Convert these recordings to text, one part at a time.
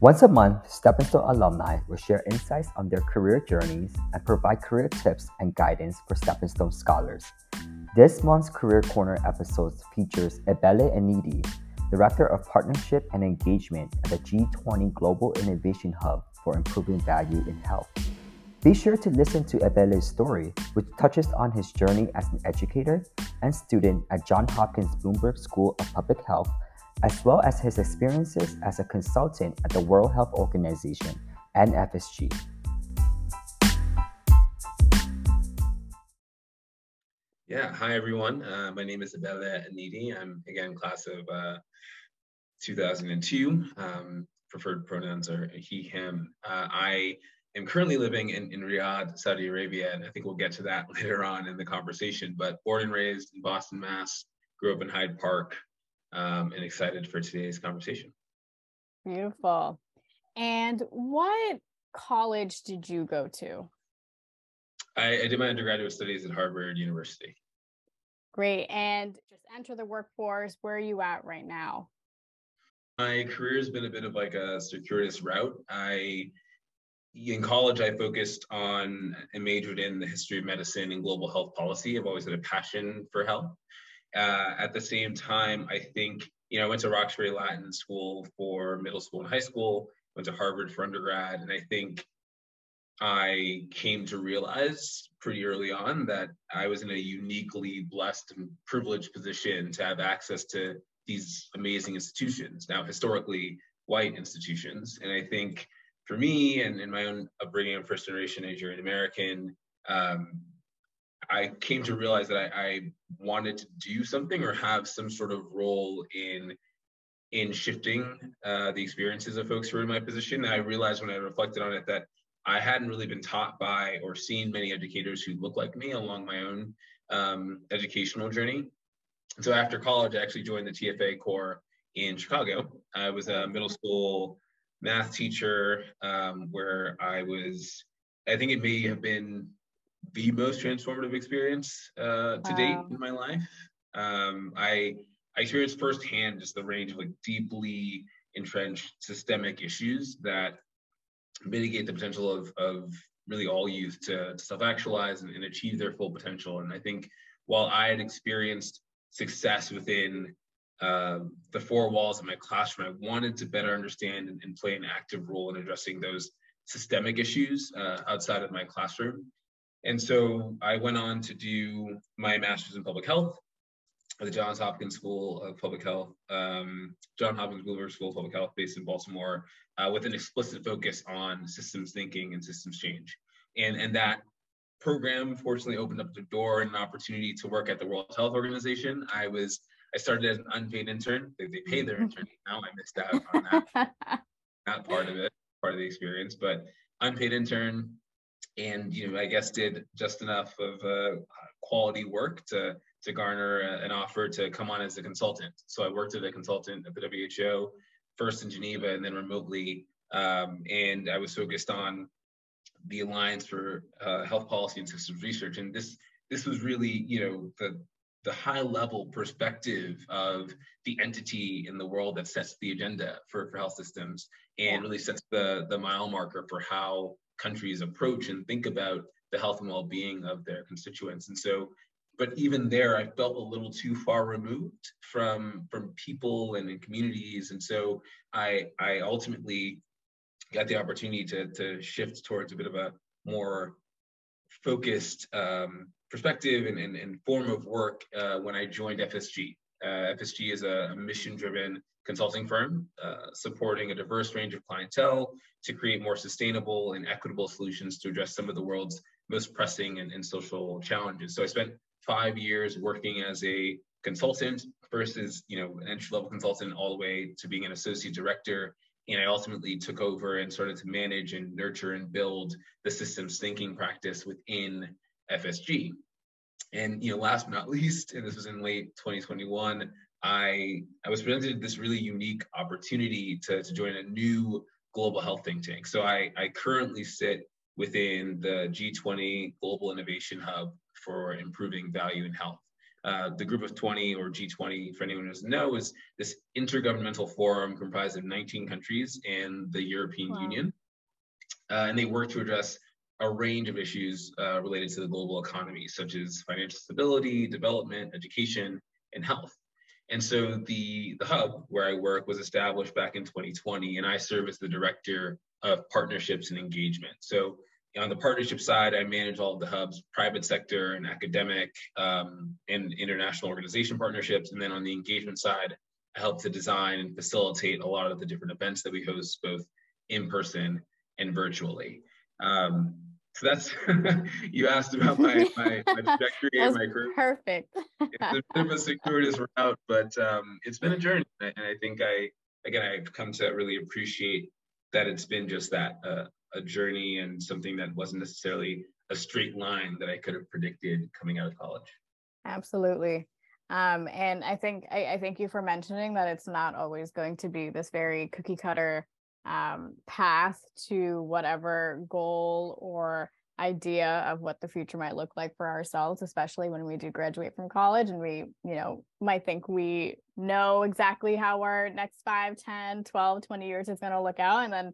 Once a month, Steppingstone alumni will share insights on their career journeys and provide career tips and guidance for Steppingstone scholars. This month's Career Corner episode features Ebele Anidi, Director of Partnership and Engagement at the G20 Global Innovation Hub for Improving Value in Health. Be sure to listen to Ebele's story, which touches on his journey as an educator and student at Johns Hopkins Bloomberg School of Public Health, as well as his experiences as a consultant at the World Health Organization and FSG. Yeah, hi everyone. My name is Ebele Anidi. I'm again class of 2002. Preferred pronouns are he, him. I am currently living in Riyadh, Saudi Arabia, and I think we'll get to that later on in the conversation, but born and raised in Boston, Mass, grew up in Hyde Park, and excited for today's conversation. Beautiful. And what college did you go to? I did my undergraduate studies at Harvard University. Great. And just enter the workforce. Where are you at right now? My career has been a bit of like a circuitous route. In college, I focused on and majored in the history of medicine and global health policy. I've always had a passion for health. At the same time, I think, I went to Roxbury Latin School for middle school and high school, went to Harvard for undergrad, and I think I came to realize pretty early on that I was in a uniquely blessed and privileged position to have access to these amazing institutions, now historically white institutions. And I think for me and in my own upbringing, I'm first generation Nigerian American, I came to realize that I wanted to do something or have some sort of role in shifting the experiences of folks who were in my position. And I realized when I reflected on it that I hadn't really been taught by or seen many educators who look like me along my own educational journey. And so after college, I actually joined the TFA Corps in Chicago. I was a middle school math teacher where I think it may have been the most transformative experience to date in my life. I experienced firsthand just the range of like deeply entrenched systemic issues that mitigate the potential of really all youth to self-actualize and achieve their full potential. And I think while I had experienced success within the four walls of my classroom, I wanted to better understand and play an active role in addressing those systemic issues outside of my classroom. And so I went on to do my master's in public health at the Johns Hopkins School of Public Health, Johns Hopkins Bloomberg School of Public Health based in Baltimore, with an explicit focus on systems thinking and systems change. And that program fortunately opened up the door and an opportunity to work at the World Health Organization. I started as an unpaid intern. They pay their intern now. I missed out on that, not part of it, part of the experience, but unpaid intern. And, I guess did just enough of quality work to garner an offer to come on as a consultant. So I worked as a consultant at the WHO, first in Geneva and then remotely. And I was focused on the Alliance for Health Policy and Systems Research. And this was really, the high level perspective of the entity in the world that sets the agenda for health systems and really sets the mile marker for how countries approach and think about the health and well-being of their constituents. And so, but even there, I felt a little too far removed from people and communities. And so I ultimately got the opportunity to shift towards a bit of a more focused perspective and form of work when I joined FSG. FSG is a mission-driven consulting firm supporting a diverse range of clientele to create more sustainable and equitable solutions to address some of the world's most pressing and social challenges. So I spent 5 years working as a consultant versus, an entry-level consultant all the way to being an associate director. And I ultimately took over and started to manage and nurture and build the systems thinking practice within FSG. And, last but not least, and this was in late 2021, I was presented this really unique opportunity to join a new global health think tank. So I currently sit within the G20 Global Innovation Hub for Improving Value in Health. The Group of 20, or G20, for anyone who doesn't know, is this intergovernmental forum comprised of 19 countries and the European Union. And they work to address a range of issues related to the global economy, such as financial stability, development, education, and health. And so the hub where I work was established back in 2020, and I serve as the Director of Partnerships and Engagement. So on the partnership side, I manage all of the hub's private sector and academic and international organization partnerships. And then on the engagement side, I help to design and facilitate a lot of the different events that we host, both in person and virtually. So that's, you asked about my trajectory and my career. Perfect. It's a bit of a circuitous route, but it's been a journey. And I think I've come to really appreciate that it's been just that, a journey, and something that wasn't necessarily a straight line that I could have predicted coming out of college. Absolutely. And I thank you for mentioning that it's not always going to be this very cookie cutter path to whatever goal or idea of what the future might look like for ourselves, especially when we do graduate from college and we, you know, might think we know exactly how our next 5, 10, 12, 20 years is going to look out. And then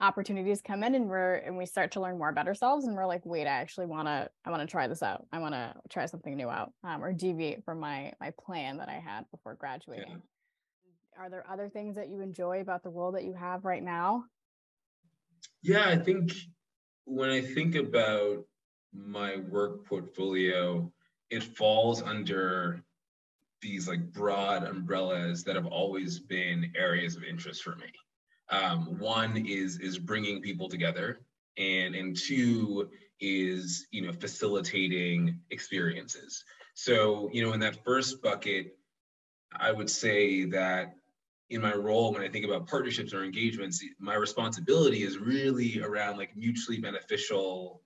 opportunities come in and we start to learn more about ourselves, and we're like, wait, I want to try this out. I want to try something new out, or deviate from my plan that I had before graduating. Yeah. Are there other things that you enjoy about the role that you have right now? Yeah, I think when I think about my work portfolio, it falls under these like broad umbrellas that have always been areas of interest for me. One is bringing people together, and two is, you know, facilitating experiences. So, you know, in that first bucket, I would say that in my role, when I think about partnerships or engagements, my responsibility is really around like mutually beneficial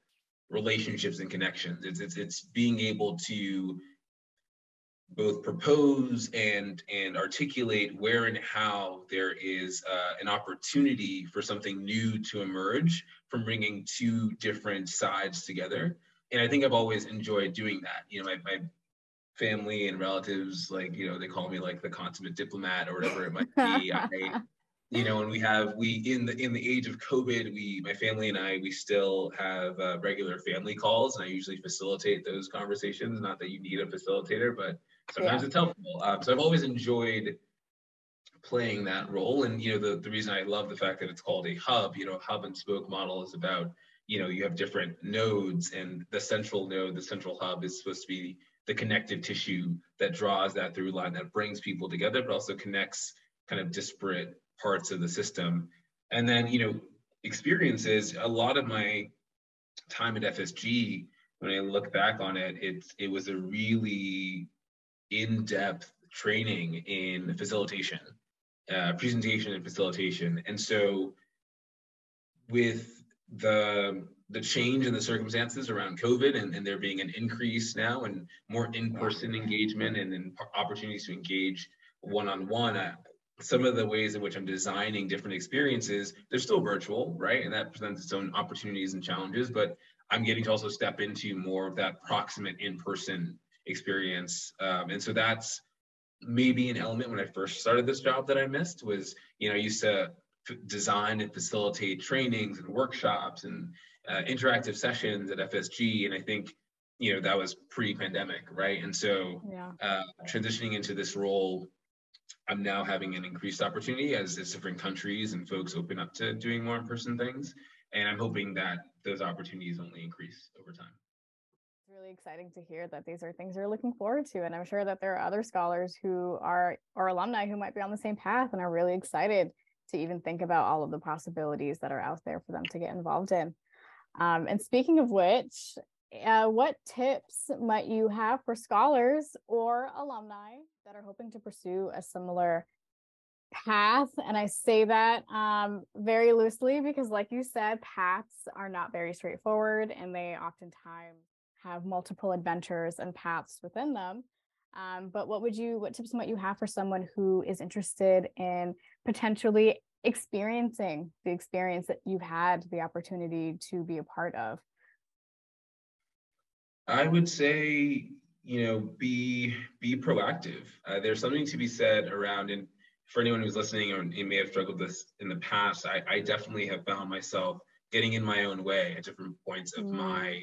relationships and connections. It's being able to both propose and articulate where and how there is an opportunity for something new to emerge from bringing two different sides together. And I think I've always enjoyed doing that. You know, my family and relatives, like, you know, they call me like the consummate diplomat or whatever it might be. You know, and in the age of COVID, my family and I, we still have regular family calls, and I usually facilitate those conversations. Not that you need a facilitator, but sometimes it's helpful. So I've always enjoyed playing that role. And, you know, the reason I love the fact that it's called a hub, you know, hub and spoke model is about, you know, you have different nodes, and the central node, the central hub, is supposed to be the connective tissue that draws that through line, that brings people together, but also connects kind of disparate parts of the system. And then, you know, experiences, a lot of my time at FSG, when I look back on it, it was a really in-depth training in facilitation, presentation and facilitation. And so with the change in the circumstances around COVID, and there being an increase now and more in-person engagement and then opportunities to engage one-on-one, some of the ways in which I'm designing different experiences, they're still virtual, right? And that presents its own opportunities and challenges, but I'm getting to also step into more of that proximate in-person experience. And so that's maybe an element when I first started this job that I missed was, you know, I used to design and facilitate trainings and workshops and interactive sessions at FSG. And I think, you know, that was pre-pandemic, right? And so transitioning into this role, I'm now having an increased opportunity as different countries and folks open up to doing more in-person things. And I'm hoping that those opportunities only increase over time. It's really exciting to hear that these are things you're looking forward to. And I'm sure that there are other scholars who are, or alumni who might be on the same path and are really excited to even think about all of the possibilities that are out there for them to get involved in. And speaking of which, what tips might you have for scholars or alumni that are hoping to pursue a similar path? And I say that very loosely, because like you said, paths are not very straightforward, and they oftentimes have multiple adventures and paths within them. But what tips might you have for someone who is interested in potentially experiencing the experience that you've had the opportunity to be a part of? I would say you know, be proactive. There's something to be said around, and for anyone who's listening or may have struggled with this in the past, I definitely have found myself getting in my own way at different points of my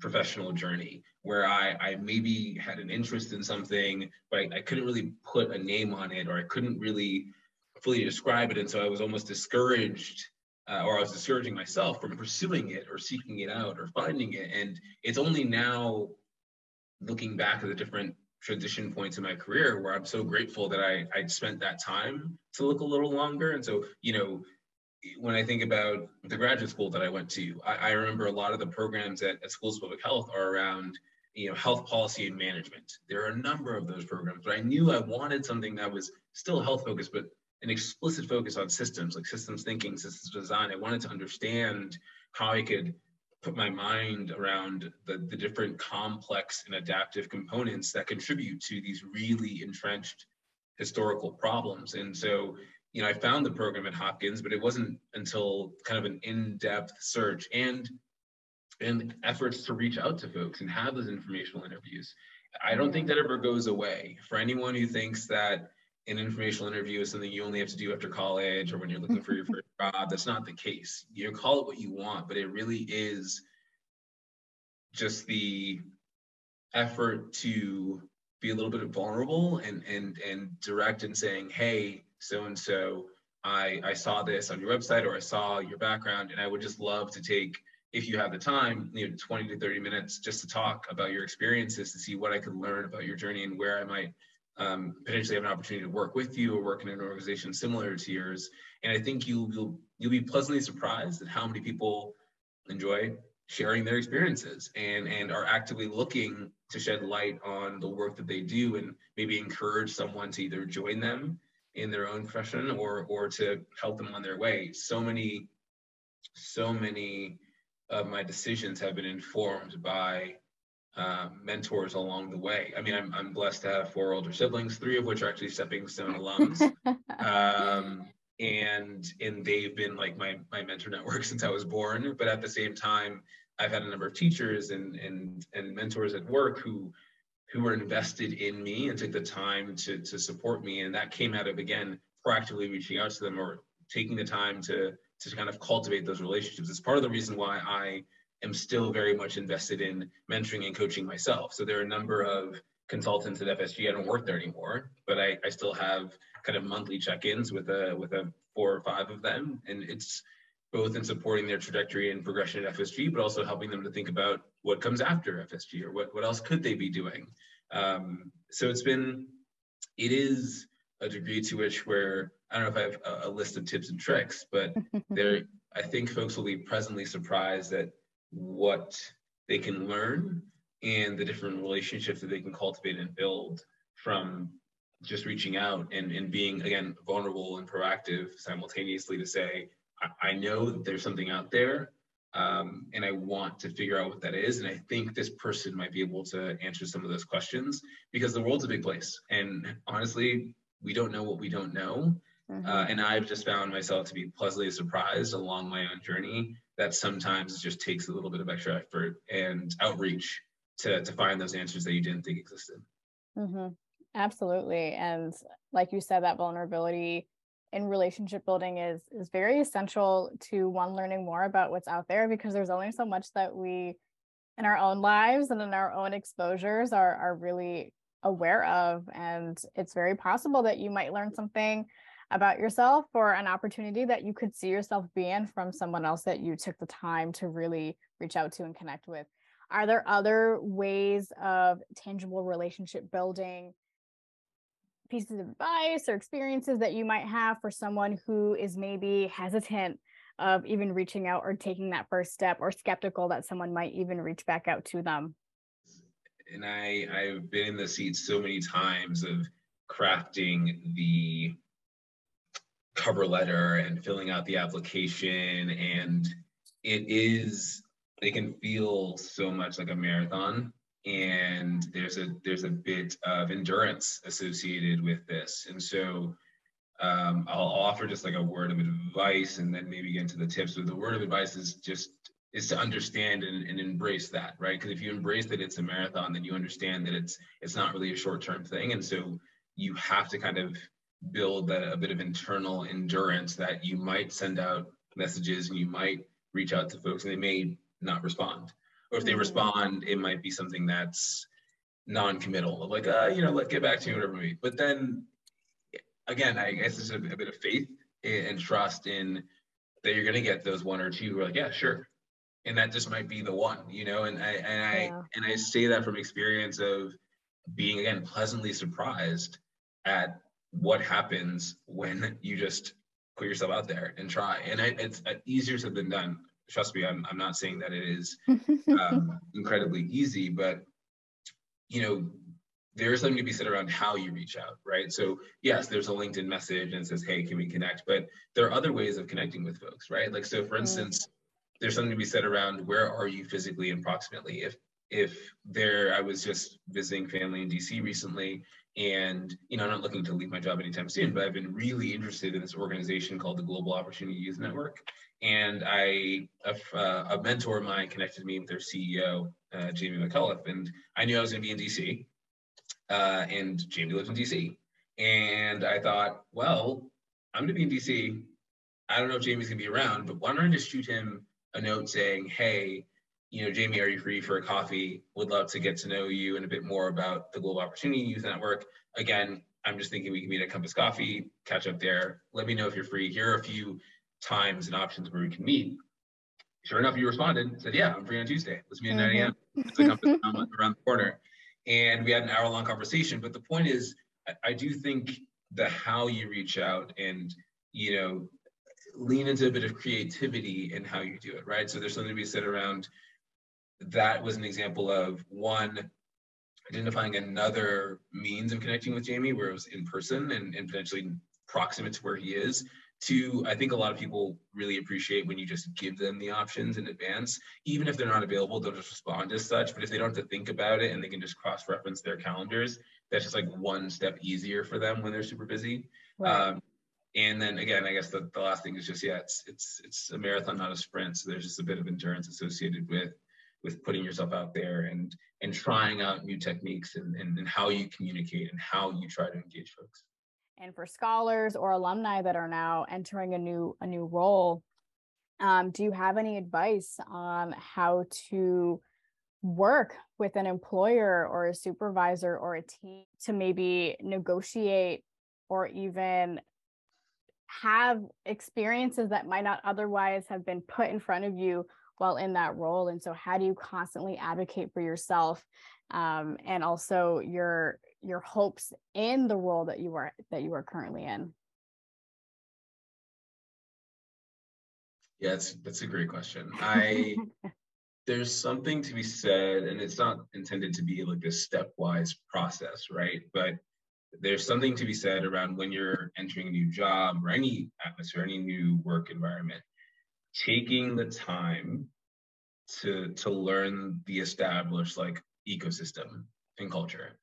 professional journey, where I maybe had an interest in something, but I couldn't really put a name on it, or I couldn't really fully describe it. And so I was almost discouraged, or I was discouraging myself from pursuing it or seeking it out or finding it. And it's only now, looking back at the different transition points in my career, where I'm so grateful that I spent that time to look a little longer. And so, you know, when I think about the graduate school that I went to, I remember a lot of the programs at schools of public health are around, you know, health policy and management. There are a number of those programs, but I knew I wanted something that was still health focused, but an explicit focus on systems, like systems thinking, systems design. I wanted to understand how I could put my mind around the different complex and adaptive components that contribute to these really entrenched historical problems. And so, you know, I found the program at Hopkins, but it wasn't until kind of an in-depth search and efforts to reach out to folks and have those informational interviews. I don't think that ever goes away. For anyone who thinks that an informational interview is something you only have to do after college or when you're looking for your first job, that's not the case. You know, call it what you want, but it really is just the effort to be a little bit vulnerable and direct in saying, hey, so-and-so, I saw this on your website, or I saw your background, and I would just love to take, if you have the time, you know, 20 to 30 minutes just to talk about your experiences, to see what I could learn about your journey and where I might potentially have an opportunity to work with you or work in an organization similar to yours. And I think you'll be pleasantly surprised at how many people enjoy sharing their experiences and are actively looking to shed light on the work that they do, and maybe encourage someone to either join them in their own profession or to help them on their way. So many of my decisions have been informed by mentors along the way. I mean, I'm blessed to have 4 older siblings, 3 of which are actually Steppingstone alums. And they've been like my mentor network since I was born. But at the same time, I've had a number of teachers and mentors at work who were invested in me and took the time to support me. And that came out of, again, proactively reaching out to them or taking the time to kind of cultivate those relationships. It's part of the reason why I am still very much invested in mentoring and coaching myself. So there are a number of consultants at FSG. I don't work there anymore, but I still have kind of monthly check-ins with 4 or 5 of them. And it's both in supporting their trajectory and progression at FSG, but also helping them to think about what comes after FSG or what else could they be doing. So it is a degree to which where, I don't know if I have a list of tips and tricks, but I think folks will be pleasantly surprised at what they can learn and the different relationships that they can cultivate and build from just reaching out and being, again, vulnerable and proactive simultaneously to say, I know that there's something out there, and I want to figure out what that is. And I think this person might be able to answer some of those questions, because the world's a big place. And honestly, we don't know what we don't know. And I've just found myself to be pleasantly surprised along my own journey that sometimes it just takes a little bit of extra effort and outreach to find those answers that you didn't think existed. Mm-hmm. Absolutely. And like you said, that vulnerability in relationship building is very essential to one learning more about what's out there, because there's only so much that we in our own lives and in our own exposures are really aware of. And it's very possible that you might learn something about yourself or an opportunity that you could see yourself being from someone else that you took the time to really reach out to and connect with. Are there other ways of tangible relationship building pieces of advice or experiences that you might have for someone who is maybe hesitant of even reaching out or taking that first step, or skeptical that someone might even reach back out to them? And I've been in the seat so many times of crafting the cover letter and filling out the application, and it can feel so much like a marathon. And there's a bit of endurance associated with this. And so I'll offer just like a word of advice and then maybe get into the tips. But the word of advice is just is to understand and embrace that, right? Because if you embrace that it's a marathon, then you understand that it's not really a short-term thing. And so you have to kind of build that, a bit of internal endurance that you might send out messages and you might reach out to folks and they may not respond. Or if they respond, it might be something that's non-committal, like, you know, let's get back to you, whatever it may be. But then, again, I guess it's a bit of faith and trust in that you're going to get those one or two who are like, yeah, sure. And that just might be the one, you know, and I say that from experience of being, again, pleasantly surprised at what happens when you just put yourself out there and try. And it's easier said than done. Trust me, I'm not saying that it is incredibly easy, but, you know, there is something to be said around how you reach out, right? So yes, there's a LinkedIn message and it says, hey, can we connect? But there are other ways of connecting with folks, right? Like, so for instance, there's something to be said around where are you physically and approximately. If I was just visiting family in DC recently, and, you know, I'm not looking to leave my job anytime soon, but I've been really interested in this organization called the Global Opportunity Youth Network. And a mentor of mine connected me with their CEO, Jamie McAuliffe, and I knew I was gonna be in DC. And Jamie lives in DC. And I thought, well, I'm gonna be in DC. I don't know if Jamie's gonna be around, but why don't I just shoot him a note saying, hey, you know, Jamie, are you free for a coffee? Would love to get to know you and a bit more about the Global Opportunity Youth Network. Again, I'm just thinking we can meet at Compass Coffee, catch up there. Let me know if you're free. Here are a few times and options where we can meet. Sure enough, you responded, said, yeah, I'm free on Tuesday. Let's meet at 9 a.m. It's like Compass around the corner. And we had an hour-long conversation. But the point is, I do think the how you reach out and, you know, lean into a bit of creativity in how you do it, right? So there's something to be said around that. Was an example of one, identifying another means of connecting with Jamie where it was in person and potentially proximate to where he is. Two, I think a lot of people really appreciate when you just give them the options in advance. Even if they're not available, they'll just respond as such, but if they don't have to think about it and they can just cross-reference their calendars, that's just like one step easier for them when they're super busy. Right. And then again, I guess the last thing is just, yeah, it's a marathon, not a sprint. So there's just a bit of endurance associated with putting yourself out there and trying out new techniques and how you communicate and how you try to engage folks. And for scholars or alumni that are now entering a new role, do you have any advice on how to work with an employer or a supervisor or a team to maybe negotiate or even have experiences that might not otherwise have been put in front of you while in that role? And so how do you constantly advocate for yourself and also your hopes in the role that you are currently in? Yeah, that's a great question. There's something to be said, and it's not intended to be like a stepwise process, right? But there's something to be said around when you're entering a new job or any atmosphere, any new work environment, taking the time to learn the established like ecosystem and culture,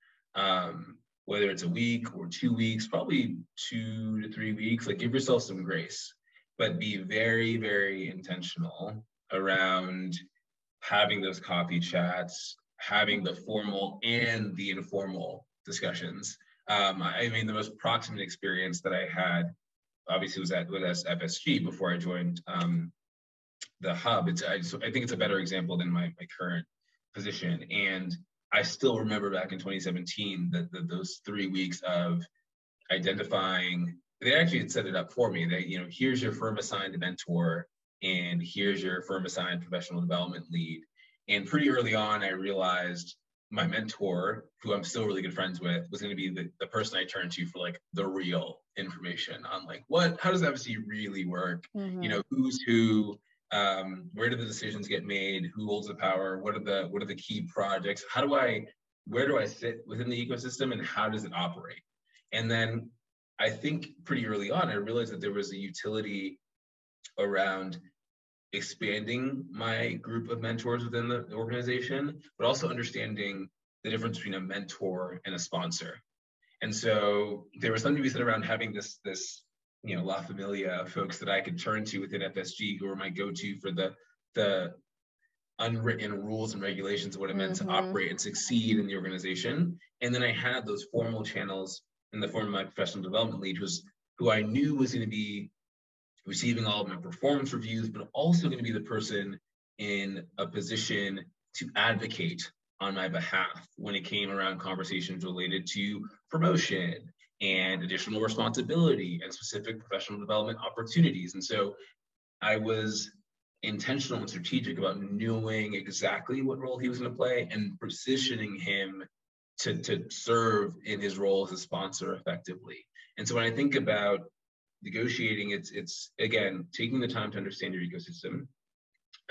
whether it's a week or 2 weeks, probably 2 to 3 weeks, like give yourself some grace, but be very, very intentional around having those coffee chats, having the formal and the informal discussions. I mean, the most proximate experience that I had, obviously, was at FSG before I joined the hub. I think it's a better example than my current position. And I still remember back in 2017 that those 3 weeks of identifying. They actually had set it up for me. That, you know, here's your firm assigned mentor, and here's your firm assigned professional development lead. And pretty early on, I realized my mentor, who I'm still really good friends with, was going to be the person I turned to for like the real information on like how does FSG really work? Mm-hmm. You know, who's who, where do the decisions get made? Who holds the power? What are the key projects? Where do I sit within the ecosystem and how does it operate? And then I think pretty early on, I realized that there was a utility around expanding my group of mentors within the organization, but also understanding the difference between a mentor and a sponsor. And so there was something to be said around having this, you know, La Familia of folks that I could turn to within FSG who were my go-to for the unwritten rules and regulations of what it meant to operate and succeed in the organization. And then I had those formal channels in the form of my professional development lead, who I knew was going to be receiving all of my performance reviews, but also going to be the person in a position to advocate on my behalf when it came around conversations related to promotion and additional responsibility and specific professional development opportunities. And so I was intentional and strategic about knowing exactly what role he was going to play and positioning him to serve in his role as a sponsor effectively. And so when I think about negotiating, it's again, taking the time to understand your ecosystem,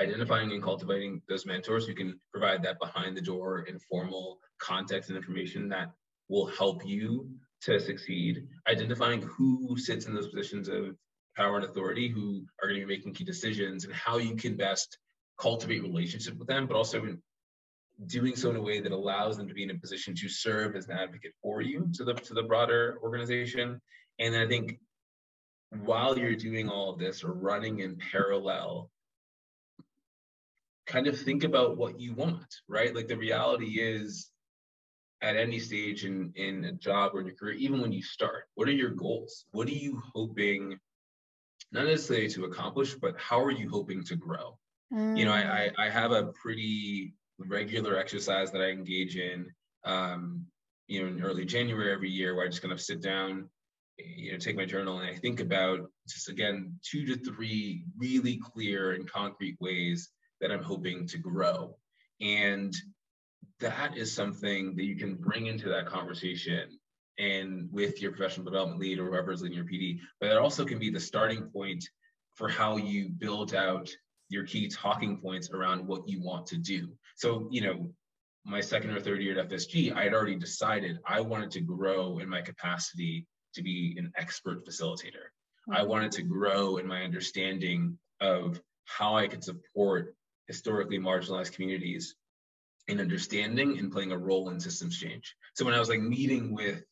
identifying and cultivating those mentors who can provide that behind the door informal context and information that will help you to succeed, identifying who sits in those positions of power and authority, who are going to be making key decisions, and how you can best cultivate relationship with them, but also in doing so in a way that allows them to be in a position to serve as an advocate for you to the broader organization. And I think while you're doing all of this or running in parallel, kind of think about what you want, right? Like the reality is at any stage in a job or in your career, even when you start, what are your goals? What are you hoping, not necessarily to accomplish, but how are you hoping to grow? You know, I have a pretty regular exercise that I engage in, you know, in early January every year, where I just kind of sit down, you know, take my journal, and I think about just, again, 2 to 3 really clear and concrete ways that I'm hoping to grow. And that is something that you can bring into that conversation and with your professional development lead or whoever's leading your PD, but it also can be the starting point for how you build out your key talking points around what you want to do. So, you know, my second or third year at FSG, I had already decided I wanted to grow in my capacity to be an expert facilitator. I wanted to grow in my understanding of how I could support historically marginalized communities in understanding and playing a role in systems change. So when I was like meeting with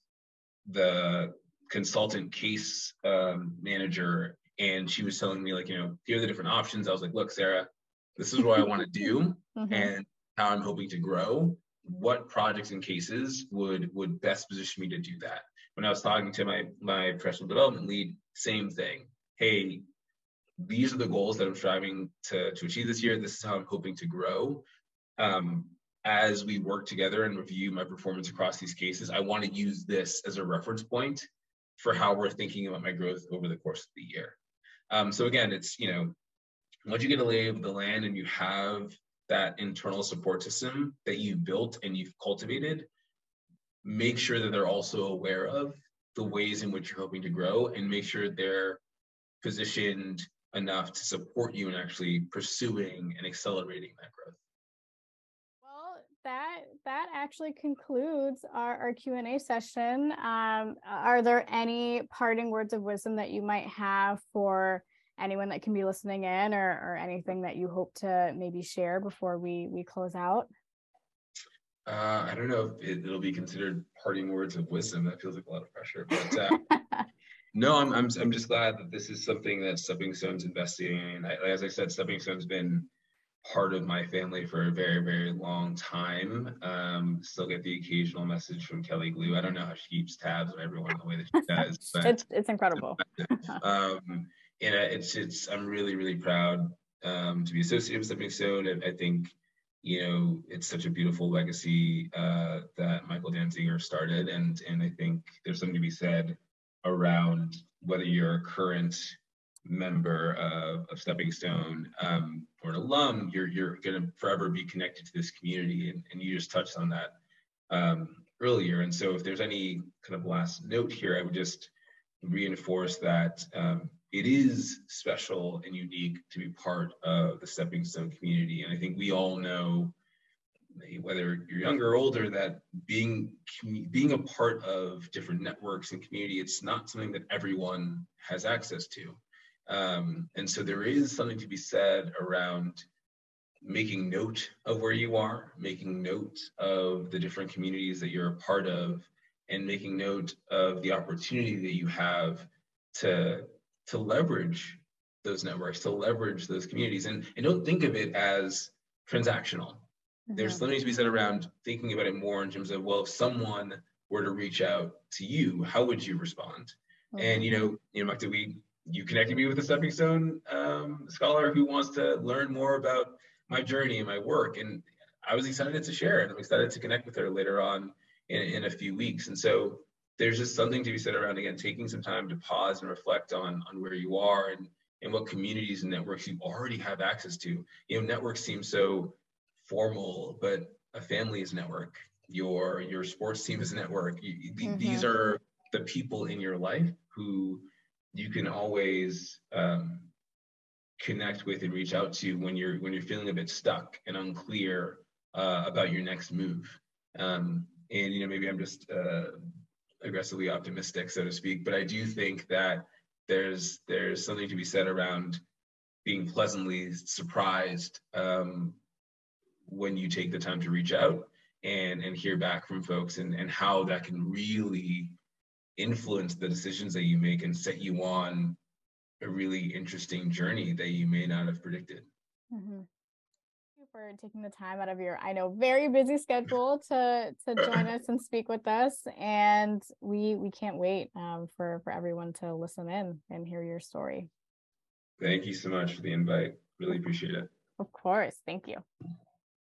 the consultant case manager, and she was telling me, like, you know, here are the different options, I was like, look, Sarah, this is what I want to do and how I'm hoping to grow. What projects and cases would best position me to do that? When I was talking to my professional development lead, same thing. Hey, these are the goals that I'm striving to achieve this year. This is how I'm hoping to grow. As we work together and review my performance across these cases, I want to use this as a reference point for how we're thinking about my growth over the course of the year. So again, it's, you know, once you get a lay of the land and you have that internal support system that you've built and you've cultivated, make sure that they're also aware of the ways in which you're hoping to grow, and make sure they're positioned enough to support you in actually pursuing and accelerating that growth. That actually concludes our Q&A session. Are there any parting words of wisdom that you might have for anyone that can be listening in, or anything that you hope to maybe share before we close out? I don't know if it'll be considered parting words of wisdom. That feels like a lot of pressure. But no, I'm just glad that this is something that Stepping Stone's investing in. As I said, Stepping Stone's been part of my family for a very, very long time. Still get the occasional message from Kelly Glue. I don't know how she keeps tabs on everyone the way that she does. But it's incredible. And it's I'm really, really proud to be associated with Stepping Stone. And I think, you know, it's such a beautiful legacy that Michael Danziger started. And I think there's something to be said around whether you're a current member of Stepping Stone or an alum, you're going to forever be connected to this community, and you just touched on that earlier. And so if there's any kind of last note here, I would just reinforce that it is special and unique to be part of the Stepping Stone community. And I think we all know, whether you're younger or older, that being a part of different networks and community, it's not something that everyone has access to. And so there is something to be said around making note of where you are, making note of the different communities that you're a part of, and making note of the opportunity that you have to leverage those networks, to leverage those communities. And don't think of it as transactional. There's something to be said around thinking about it more in terms of, well, if someone were to reach out to you, how would you respond? And you connected me with a Steppingstone scholar who wants to learn more about my journey and my work, and I was excited to share it. I'm excited to connect with her later on in a few weeks. And so there's just something to be said around, again, taking some time to pause and reflect on where you are and what communities and networks you already have access to. You know, networks seem so formal, but a family is a network. Your sports team is a network. These are the people in your life who you can always connect with and reach out to when you're feeling a bit stuck and unclear about your next move. And maybe I'm just aggressively optimistic, so to speak, but I do think that there's something to be said around being pleasantly surprised when you take the time to reach out and hear back from folks, and how that can really influence the decisions that you make and set you on a really interesting journey that you may not have predicted. Mm-hmm. Thank you for taking the time out of your, I know, very busy schedule to join us and speak with us. And we can't wait for everyone to listen in and hear your story. Thank you so much for the invite. Really appreciate it. Of course. Thank you.